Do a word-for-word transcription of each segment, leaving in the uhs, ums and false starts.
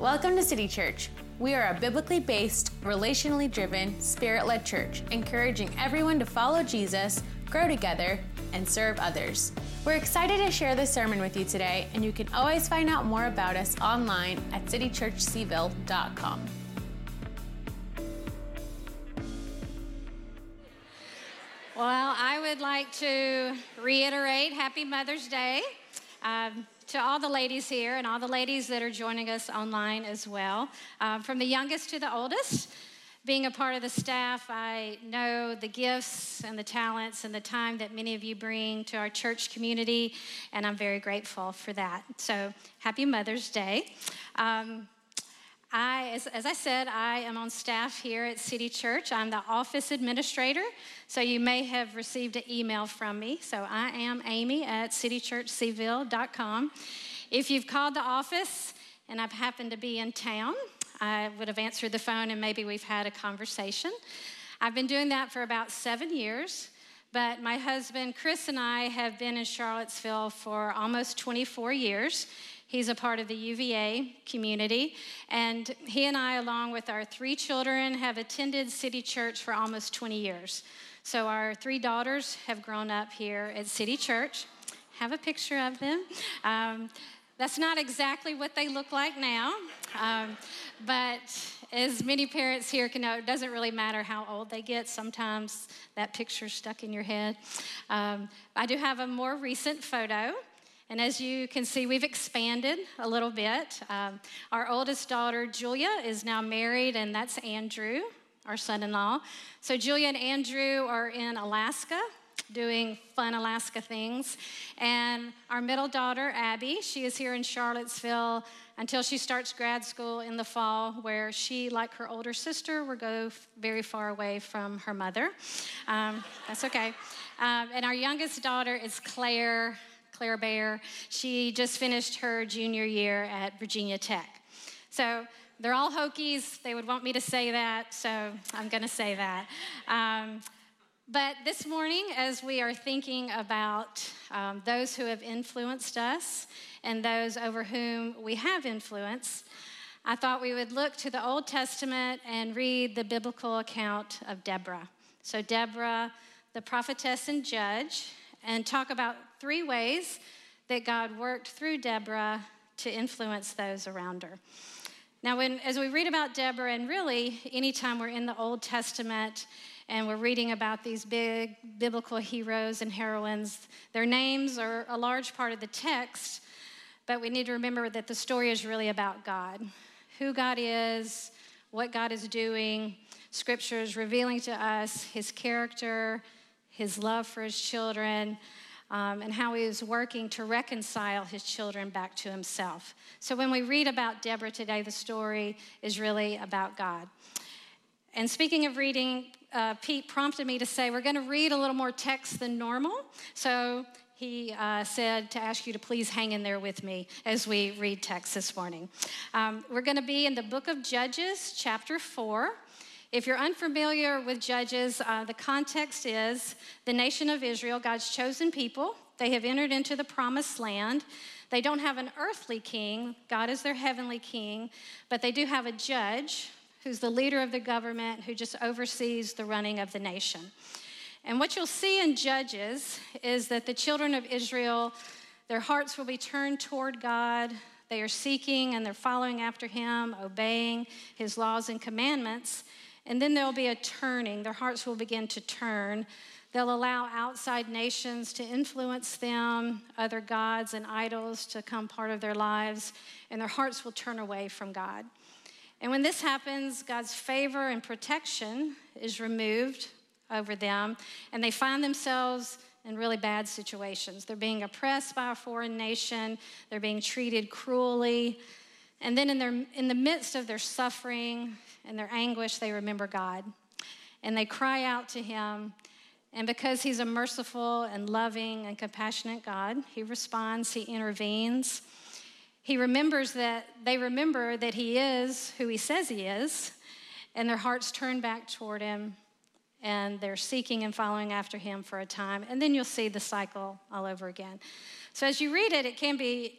Welcome to City Church. We are a biblically based, relationally driven, spirit-led church, encouraging everyone to follow Jesus, grow together, and serve others. We're excited to share this sermon with you today, and you can always find out more about us online at city church c ville dot com. Well, I would like to reiterate Happy Mother's Day. Um, to all the ladies here and all the ladies that are joining us online as well. Um, from the youngest to the oldest, being a part of the staff, I know the gifts and the talents and the time that many of you bring to our church community, and I'm very grateful for that. So, happy Mother's Day. Um, I, as, as I said, I am on staff here at City Church. I'm the office administrator, so you may have received an email from me. So I am Amy at city church c ville dot com. If you've called the office and I've happened to be in town, I would have answered the phone and maybe we've had a conversation. I've been doing that for about seven years, but my husband Chris and I have been in Charlottesville for almost twenty-four years. He's a part of the U V A community, and he and I, along with our three children, have attended City Church for almost twenty years. So our three daughters have grown up here at City Church. Have a picture of them. Um, that's not exactly what they look like now, um, but as many parents here can know, it doesn't really matter how old they get. Sometimes that picture's stuck in your head. Um, I do have a more recent photo. And as you can see, we've expanded a little bit. Um, our oldest daughter, Julia, is now married, and that's Andrew, our son-in-law. So Julia and Andrew are in Alaska doing fun Alaska things. And our middle daughter, Abby, she is here in Charlottesville until she starts grad school in the fall, where she, like her older sister, will go very far away from her mother. Um, that's okay. Um, and our youngest daughter is Claire. Claire Bear. She just finished her junior year at Virginia Tech. So they're all Hokies. They would want me to say that, so I'm going to say that. Um, but this morning, as we are thinking about um, those who have influenced us and those over whom we have influence, I thought we would look to the Old Testament and read the biblical account of Deborah. So Deborah, the prophetess and judge, and talk about three ways that God worked through Deborah to influence those around her. Now, when as we read about Deborah, and really anytime we're in the Old Testament and we're reading about these big biblical heroes and heroines, their names are a large part of the text, but we need to remember that the story is really about God, who God is, what God is doing. Scripture is revealing to us his character, his love for his children, um, and how he was working to reconcile his children back to himself. So when we read about Deborah today, the story is really about God. And speaking of reading, uh, Pete prompted me to say, we're going to read a little more text than normal. So he uh, said to ask you to please hang in there with me as we read text this morning. Um, we're going to be in the book of Judges, chapter four. If you're unfamiliar with Judges, uh, the context is the nation of Israel, God's chosen people. They have entered into the promised land. They don't have an earthly king. God is their heavenly king. But they do have a judge who's the leader of the government who just oversees the running of the nation. And what you'll see in Judges is that the children of Israel, their hearts will be turned toward God. They are seeking and they're following after him, obeying his laws and commandments. And then there'll be a turning. Their hearts will begin to turn. They'll allow outside nations to influence them, other gods and idols to become part of their lives, and their hearts will turn away from God. And when this happens, God's favor and protection is removed over them, and they find themselves in really bad situations. They're being oppressed by a foreign nation. They're being treated cruelly. And then in their in the midst of their suffering and their anguish, they remember God. And they cry out to him. And because he's a merciful and loving and compassionate God, he responds, he intervenes. He remembers that they remember that he is who he says he is. And their hearts turn back toward him. And they're seeking and following after him for a time. And then you'll see the cycle all over again. So as you read it, it can be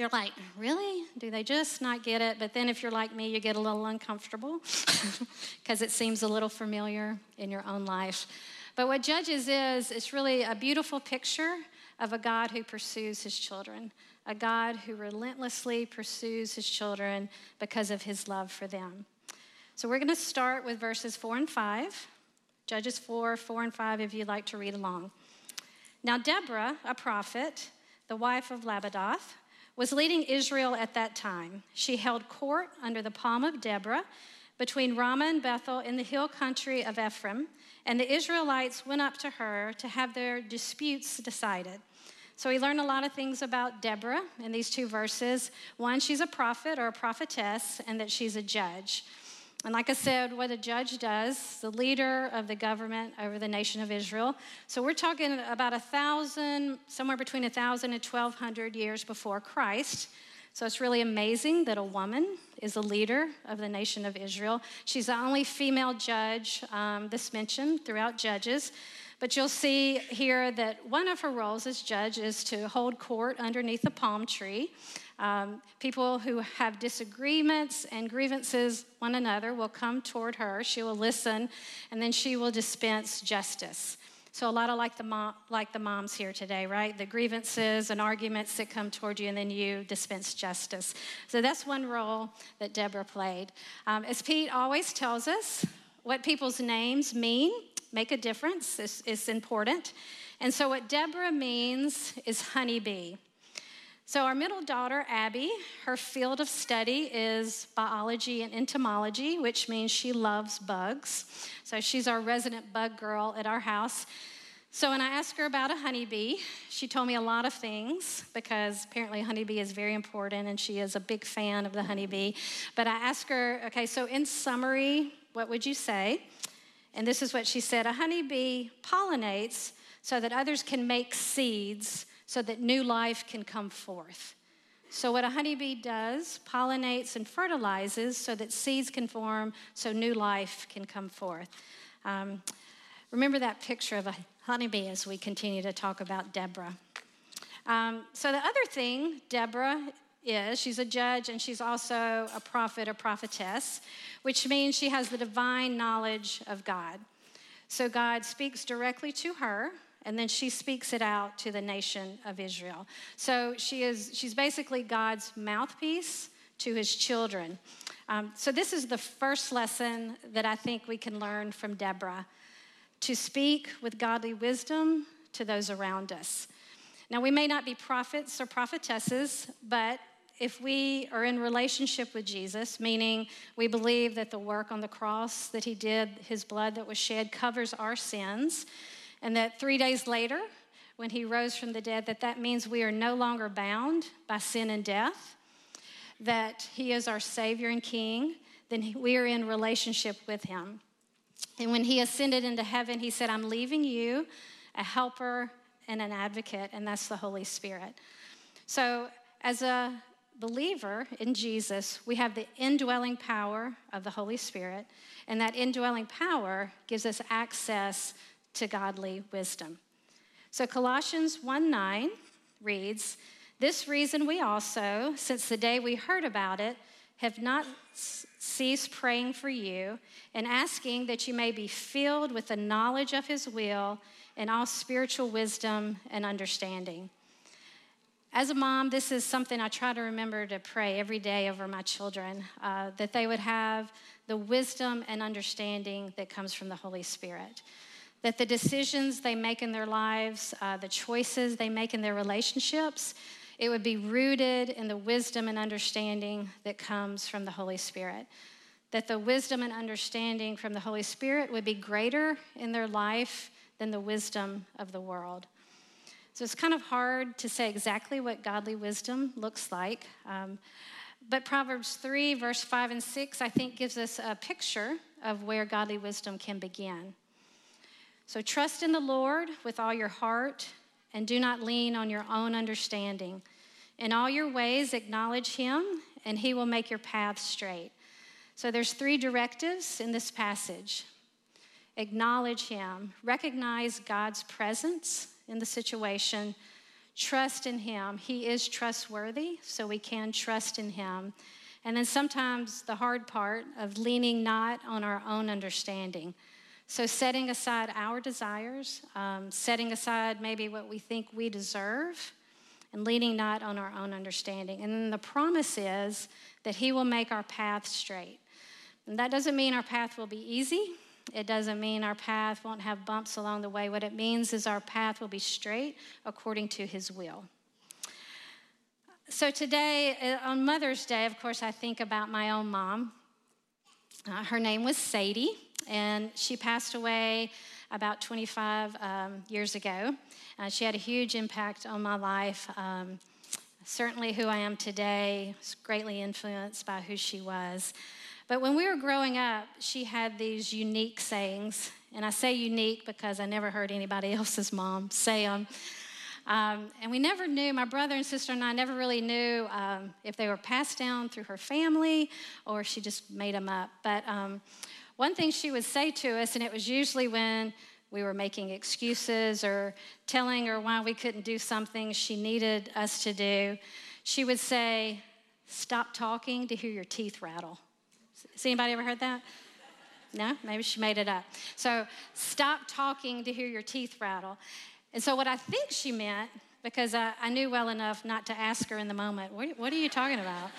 you're like, really? Do they just not get it? But then if you're like me, you get a little uncomfortable because it seems a little familiar in your own life. But what Judges is, it's really a beautiful picture of a God who pursues his children, a God who relentlessly pursues his children because of his love for them. So we're going to start with verses four and five, Judges four, four and five, if you'd like to read along. Now Deborah, a prophet, the wife of Lappidoth, was leading Israel at that time. She held court under the palm of Deborah between Ramah and Bethel in the hill country of Ephraim, and the Israelites went up to her to have their disputes decided. So we learn a lot of things about Deborah in these two verses. One, she's a prophet or a prophetess, and that she's a judge. And like I said, what a judge does, the leader of the government over the nation of Israel. So we're talking about a thousand, somewhere between a thousand and twelve hundred years before Christ. So it's really amazing that a woman is a leader of the nation of Israel. She's the only female judge um, that's mentioned throughout Judges. But you'll see here that one of her roles as judge is to hold court underneath a palm tree. Um, people who have disagreements and grievances one another will come toward her. She will listen, and then she will dispense justice. So a lot of like the mom, like the moms here today, right? The grievances and arguments that come toward you, and then you dispense justice. So that's one role that Deborah played. Um, as Pete always tells us, what people's names mean make a difference. It's, it's important. And so what Deborah means is honeybee. So our middle daughter, Abby, her field of study is biology and entomology, which means she loves bugs. So she's our resident bug girl at our house. So when I asked her about a honeybee, she told me a lot of things because apparently a honeybee is very important and she is a big fan of the honeybee. But I asked her, okay, so in summary, what would you say? And this is what she said: a honeybee pollinates so that others can make seeds so that new life can come forth. So what a honeybee does, pollinates and fertilizes so that seeds can form, so new life can come forth. Um, remember that picture of a honeybee as we continue to talk about Deborah. Um, so the other thing Deborah is, she's a judge and she's also a prophet or prophetess, which means she has the divine knowledge of God. So God speaks directly to her, and then she speaks it out to the nation of Israel. So she is, she's basically God's mouthpiece to his children. Um, so this is the first lesson that I think we can learn from Deborah: to speak with godly wisdom to those around us. Now, we may not be prophets or prophetesses, but if we are in relationship with Jesus, meaning we believe that the work on the cross that he did, his blood that was shed, covers our sins, and that three days later, when he rose from the dead, that that means we are no longer bound by sin and death, that he is our Savior and King, then we are in relationship with him. And when he ascended into heaven, he said, "I'm leaving you a helper and an advocate," and that's the Holy Spirit. So as a believer in Jesus, we have the indwelling power of the Holy Spirit, and that indwelling power gives us access to godly wisdom. So Colossians one nine reads, "This reason we also, since the day we heard about it, have not ceased praying for you and asking that you may be filled with the knowledge of his will and all spiritual wisdom and understanding." As a mom, this is something I try to remember to pray every day over my children, uh, that they would have the wisdom and understanding that comes from the Holy Spirit, that the decisions they make in their lives, uh, the choices they make in their relationships, it would be rooted in the wisdom and understanding that comes from the Holy Spirit, that the wisdom and understanding from the Holy Spirit would be greater in their life than the wisdom of the world. So it's kind of hard to say exactly what godly wisdom looks like, um, but Proverbs three, verse five and six, I think gives us a picture of where godly wisdom can begin. So trust in the Lord with all your heart and do not lean on your own understanding. In all your ways acknowledge him and he will make your path straight. So there's three directives in this passage. Acknowledge him. Recognize God's presence in the situation. trust in him. He is trustworthy, so we can trust in him. And then sometimes the hard part of leaning not on our own understanding. So setting aside our desires, um, setting aside maybe what we think we deserve, and leaning not on our own understanding. And then the promise is that he will make our path straight. And that doesn't mean our path will be easy. It doesn't mean our path won't have bumps along the way. What it means is our path will be straight according to his will. So today, on Mother's Day, of course, I think about my own mom. Uh, her name was Sadie, and she passed away about twenty-five um, years ago. Uh, she had a huge impact on my life. Um, certainly who I am today was greatly influenced by who she was. But when we were growing up, she had these unique sayings. And I say unique because I never heard anybody else's mom say them. Um, and we never knew, my brother and sister and I never really knew um, if they were passed down through her family or she just made them up. But um, one thing she would say to us, and it was usually when we were making excuses or telling her why we couldn't do something she needed us to do, she would say, "Stop talking to hear your teeth rattle." Has anybody ever heard that? No? Maybe she made it up. So, stop talking to hear your teeth rattle. And so what I think she meant, because I, I knew well enough not to ask her in the moment, what, what are you talking about?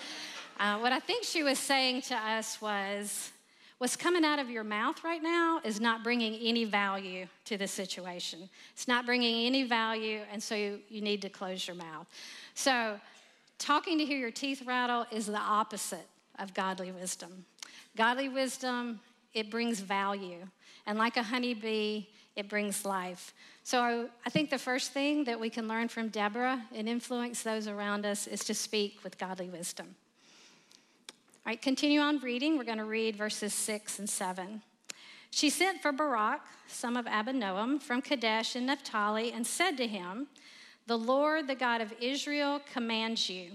Uh, what I think she was saying to us was, what's coming out of your mouth right now is not bringing any value to the situation. It's not bringing any value, and so you, you need to close your mouth. So talking to hear your teeth rattle is the opposite of godly wisdom. Godly wisdom, it brings value. And like a honeybee, it brings life. So I, I think the first thing that we can learn from Deborah and influence those around us is to speak with godly wisdom. All right, continue on reading. We're going to read verses six and seven. She sent for Barak, son of Abinoam, from Kadesh in Naphtali, and said to him, "The Lord, the God of Israel, commands you,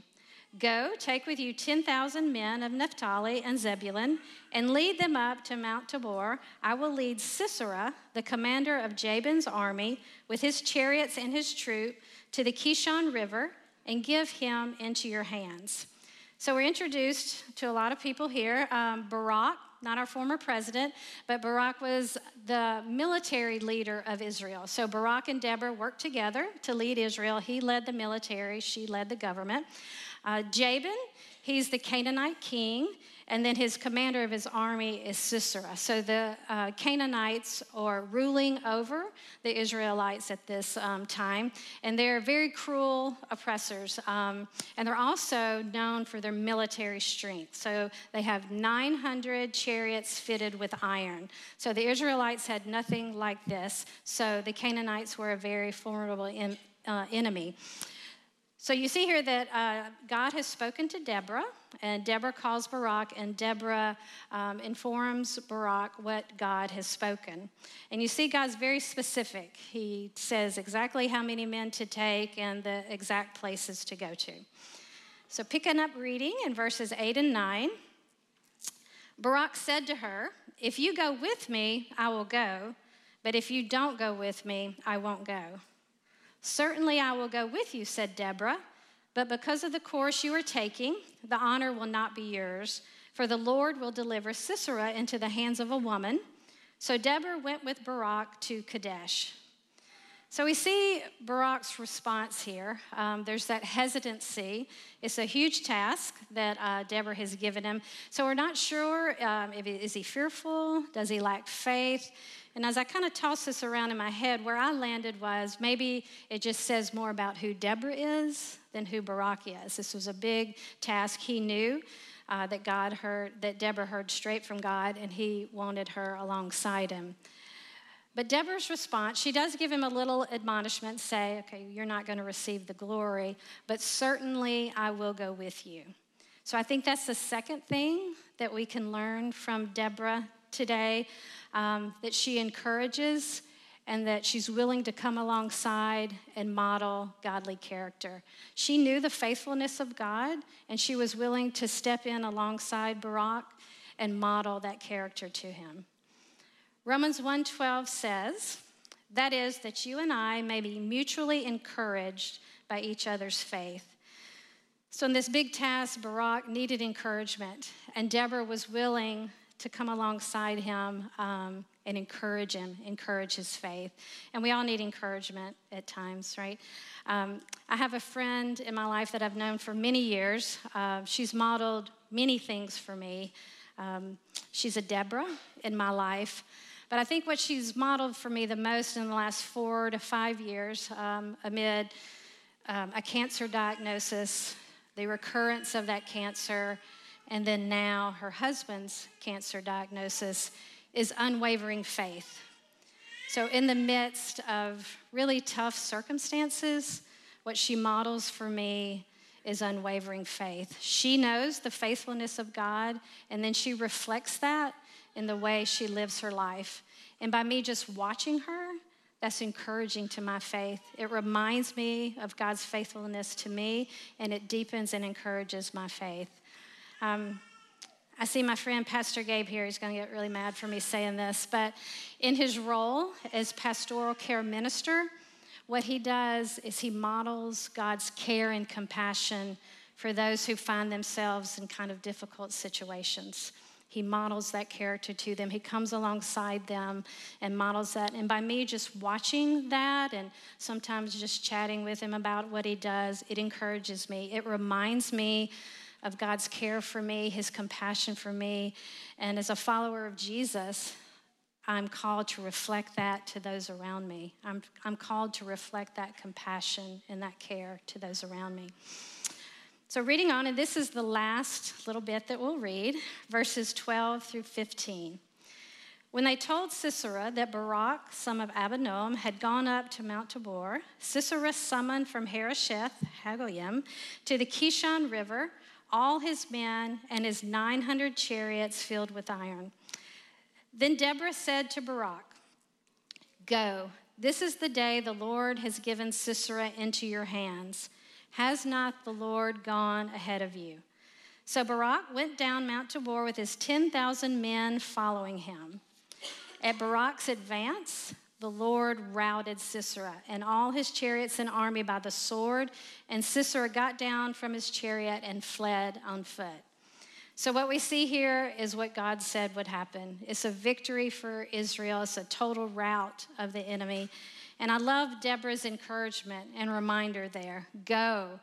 go, take with you ten thousand men of Naphtali and Zebulun, and lead them up to Mount Tabor. I will lead Sisera, the commander of Jabin's army, with his chariots and his troop, to the Kishon River, and give him into your hands." So we're introduced to a lot of people here. Um, Barak, not our former president, but Barak was the military leader of Israel. So Barak and Deborah worked together to lead Israel. He led the military. She led the government. Uh, Jabin, he's the Canaanite king, and then his commander of his army is Sisera. So the uh, Canaanites are ruling over the Israelites at this um, time, and they're very cruel oppressors, um, and they're also known for their military strength. So they have nine hundred chariots fitted with iron. So the Israelites had nothing like this, so the Canaanites were a very formidable in, uh, enemy. So you see here that uh, God has spoken to Deborah, and Deborah calls Barak, and Deborah um, informs Barak what God has spoken. And you see God's very specific. He says exactly how many men to take and the exact places to go to. So picking up reading in verses eight and nine, Barak said to her, "If you go with me, I will go, but if you don't go with me, I won't go." "Certainly I will go with you," said Deborah, "but because of the course you are taking, the honor will not be yours, for the Lord will deliver Sisera into the hands of a woman." So Deborah went with Barak to Kadesh. So we see Barak's response here. Um, there's that hesitancy. It's a huge task that uh, Deborah has given him. So we're not sure, um, if is he fearful? Does he lack faith? And as I kind of tossed this around in my head, where I landed was maybe it just says more about who Deborah is than who Barak is. This was a big task. He knew uh, that God heard, that Deborah heard straight from God, and he wanted her alongside him. But Deborah's response, she does give him a little admonishment, say, okay, you're not going to receive the glory, but certainly I will go with you. So I think that's the second thing that we can learn from Deborah today, um, that she encourages and that she's willing to come alongside and model godly character. She knew the faithfulness of God, and she was willing to step in alongside Barak and model that character to him. Romans one twelve says, "That is, that you and I may be mutually encouraged by each other's faith. So in this big task, Barak needed encouragement, and Deborah was willing to come alongside him um, and encourage him, encourage his faith. And we all need encouragement at times, right? Um, I have a friend in my life that I've known for many years. Uh, she's modeled many things for me. Um, she's a Deborah in my life. But I think what she's modeled for me the most in the last four to five years um, amid um, a cancer diagnosis, the recurrence of that cancer, and then now her husband's cancer diagnosis, is unwavering faith. So in the midst of really tough circumstances, what she models for me is unwavering faith. She knows the faithfulness of God, and then she reflects that in the way she lives her life. And by me just watching her, that's encouraging to my faith. It reminds me of God's faithfulness to me, and it deepens and encourages my faith. Um, I see my friend Pastor Gabe here. He's going to get really mad for me saying this, but in his role as pastoral care minister, what he does is he models God's care and compassion for those who find themselves in kind of difficult situations. He models that character to them. He comes alongside them and models that. And by me just watching that and sometimes just chatting with him about what he does, it encourages me. It reminds me of God's care for me, his compassion for me. And as a follower of Jesus, I'm called to reflect that to those around me. I'm, I'm called to reflect that compassion and that care to those around me. So reading on, and this is the last little bit that we'll read, verses twelve through fifteen. When they told Sisera that Barak, son of Abinoam, had gone up to Mount Tabor, Sisera summoned from Harasheth Hagoyim to the Kishon River all his men and his nine hundred chariots filled with iron. Then Deborah said to Barak, "Go, this is the day the Lord has given Sisera into your hands. Has not the Lord gone ahead of you?" So Barak went down Mount Tabor with his ten thousand men following him. At Barak's advance, the Lord routed Sisera and all his chariots and army by the sword, and Sisera got down from his chariot and fled on foot. So what we see here is what God said would happen. It's a victory for Israel. It's a total rout of the enemy. And I love Deborah's encouragement and reminder there. Go.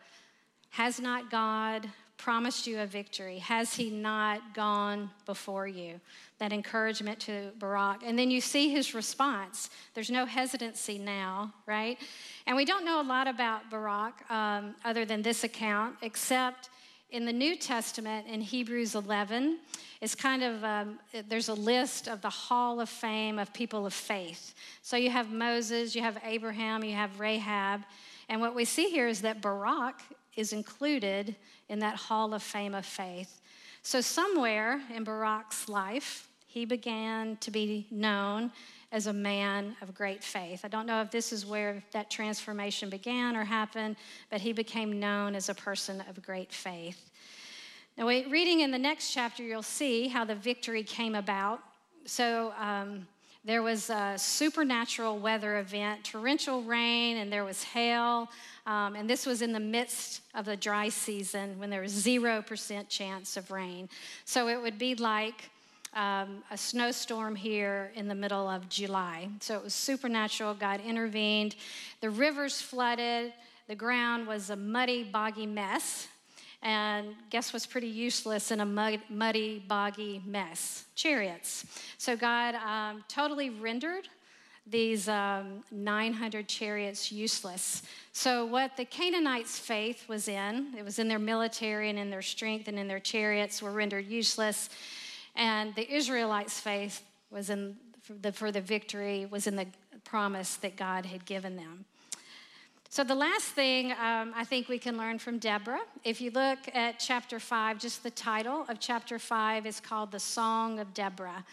Has not God promised you a victory? Has he not gone before you? That encouragement to Barak. And then you see his response. There's no hesitancy now, right? And we don't know a lot about Barak um, other than this account, except in the New Testament in Hebrews eleven, it's kind of, um, there's a list of the Hall of Fame of people of faith. So you have Moses, you have Abraham, you have Rahab. And what we see here is that Barak is included in that Hall of Fame of faith. So somewhere in Barak's life, he began to be known as a man of great faith. I don't know if this is where that transformation began or happened, but he became known as a person of great faith. Now, reading in the next chapter, you'll see how the victory came about. So um, there was a supernatural weather event, torrential rain, and there was hail. Um, and this was in the midst of the dry season when there was zero percent chance of rain. So it would be like Um, a snowstorm here in the middle of July. So it was supernatural. God intervened. The rivers flooded. The ground was a muddy, boggy mess. And guess what's pretty useless in a mud, muddy, boggy mess? Chariots. So God um, totally rendered these um, nine hundred chariots useless. So what the Canaanites' faith was in, it was in their military and in their strength and in their chariots were rendered useless. And the Israelites' faith was in the, for the victory was in the promise that God had given them. So the last thing um, I think we can learn from Deborah, if you look at chapter five, just the title of chapter five is called The Song of Deborah.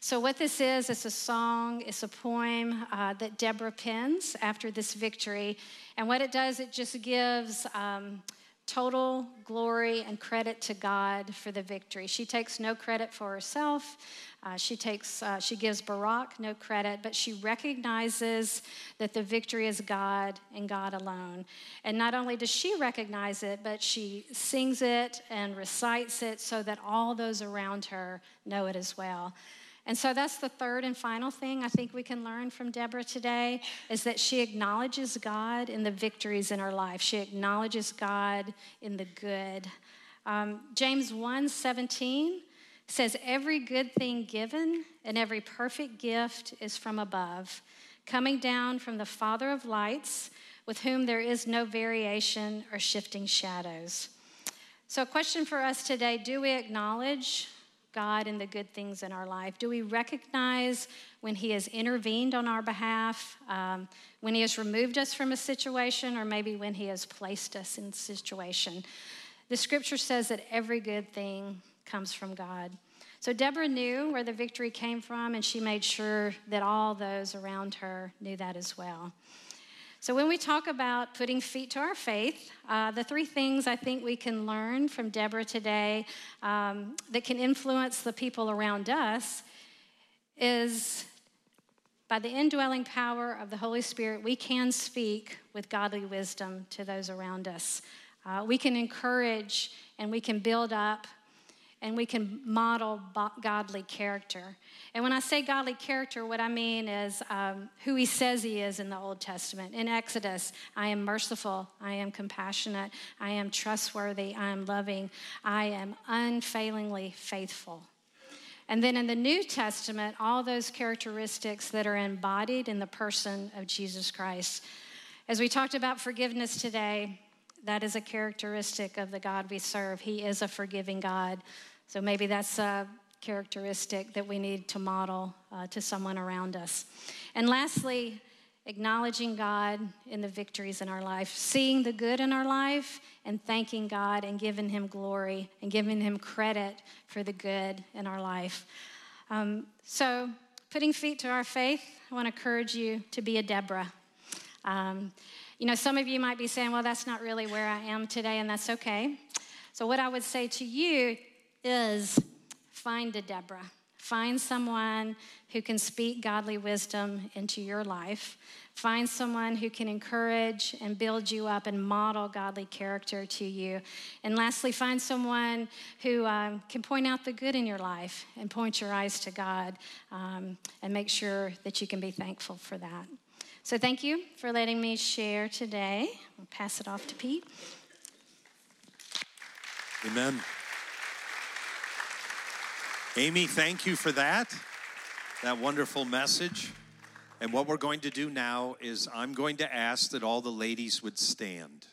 So what this is, it's a song, it's a poem uh, that Deborah pens after this victory. And what it does, it just gives Um, total glory and credit to God for the victory. She takes no credit for herself. Uh, she takes, uh, she gives Barak no credit, but she recognizes that the victory is God and God alone. And not only does she recognize it, but she sings it and recites it so that all those around her know it as well. And so that's the third and final thing I think we can learn from Deborah today, is that she acknowledges God in the victories in her life. She acknowledges God in the good. Um, James one seventeen says, "Every good thing given and every perfect gift is from above, coming down from the Father of lights, with whom there is no variation or shifting shadows." So a question for us today: do we acknowledge God and the good things in our life? Do we recognize when he has intervened on our behalf, um, when he has removed us from a situation, or maybe when he has placed us in a situation? The scripture says that every good thing comes from God. So Deborah knew where the victory came from, and she made sure that all those around her knew that as well. So when we talk about putting feet to our faith, uh, the three things I think we can learn from Deborah today um, that can influence the people around us is, by the indwelling power of the Holy Spirit, we can speak with godly wisdom to those around us. Uh, we can encourage, and we can build up, and we can model godly character. And when I say godly character, what I mean is um, who he says he is in the Old Testament. In Exodus, I am merciful, I am compassionate, I am trustworthy, I am loving, I am unfailingly faithful. And then in the New Testament, all those characteristics that are embodied in the person of Jesus Christ. As we talked about forgiveness today, that is a characteristic of the God we serve. He is a forgiving God. So maybe that's a characteristic that we need to model uh, to someone around us. And lastly, acknowledging God in the victories in our life, seeing the good in our life and thanking God and giving him glory and giving him credit for the good in our life. Um, so putting feet to our faith, I want to encourage you to be a Deborah. Um, You know, some of you might be saying, well, that's not really where I am today, and that's okay. So what I would say to you is find a Deborah. Find someone who can speak godly wisdom into your life. Find someone who can encourage and build you up and model godly character to you. And lastly, find someone who um, can point out the good in your life and point your eyes to God um, and make sure that you can be thankful for that. So thank you for letting me share today. I'll pass it off to Pete. Amen. Amy, thank you for that, that wonderful message. And what we're going to do now is I'm going to ask that all the ladies would stand,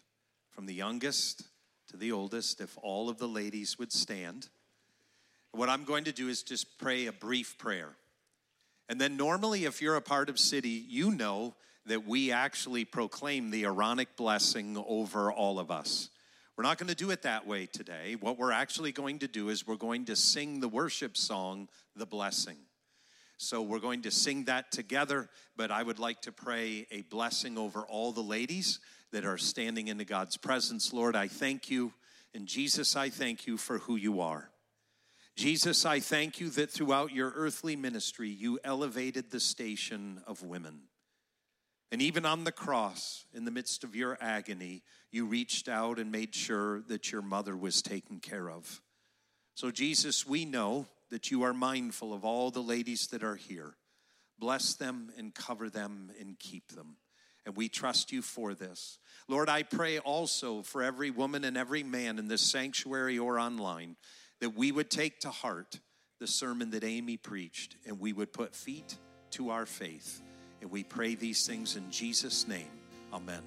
from the youngest to the oldest, if all of the ladies would stand. What I'm going to do is just pray a brief prayer. And then normally, if you're a part of City, you know that we actually proclaim the Aaronic blessing over all of us. We're not going to do it that way today. What we're actually going to do is we're going to sing the worship song, The Blessing. So we're going to sing that together, but I would like to pray a blessing over all the ladies that are standing into God's presence. Lord, I thank you. And Jesus, I thank you for who you are. Jesus, I thank you that throughout your earthly ministry, you elevated the station of women. And even on the cross, in the midst of your agony, you reached out and made sure that your mother was taken care of. So, Jesus, we know that you are mindful of all the ladies that are here. Bless them and cover them and keep them. And we trust you for this. Lord, I pray also for every woman and every man in this sanctuary or online, that we would take to heart the sermon that Amy preached, and we would put feet to our faith. And we pray these things in Jesus' name. Amen.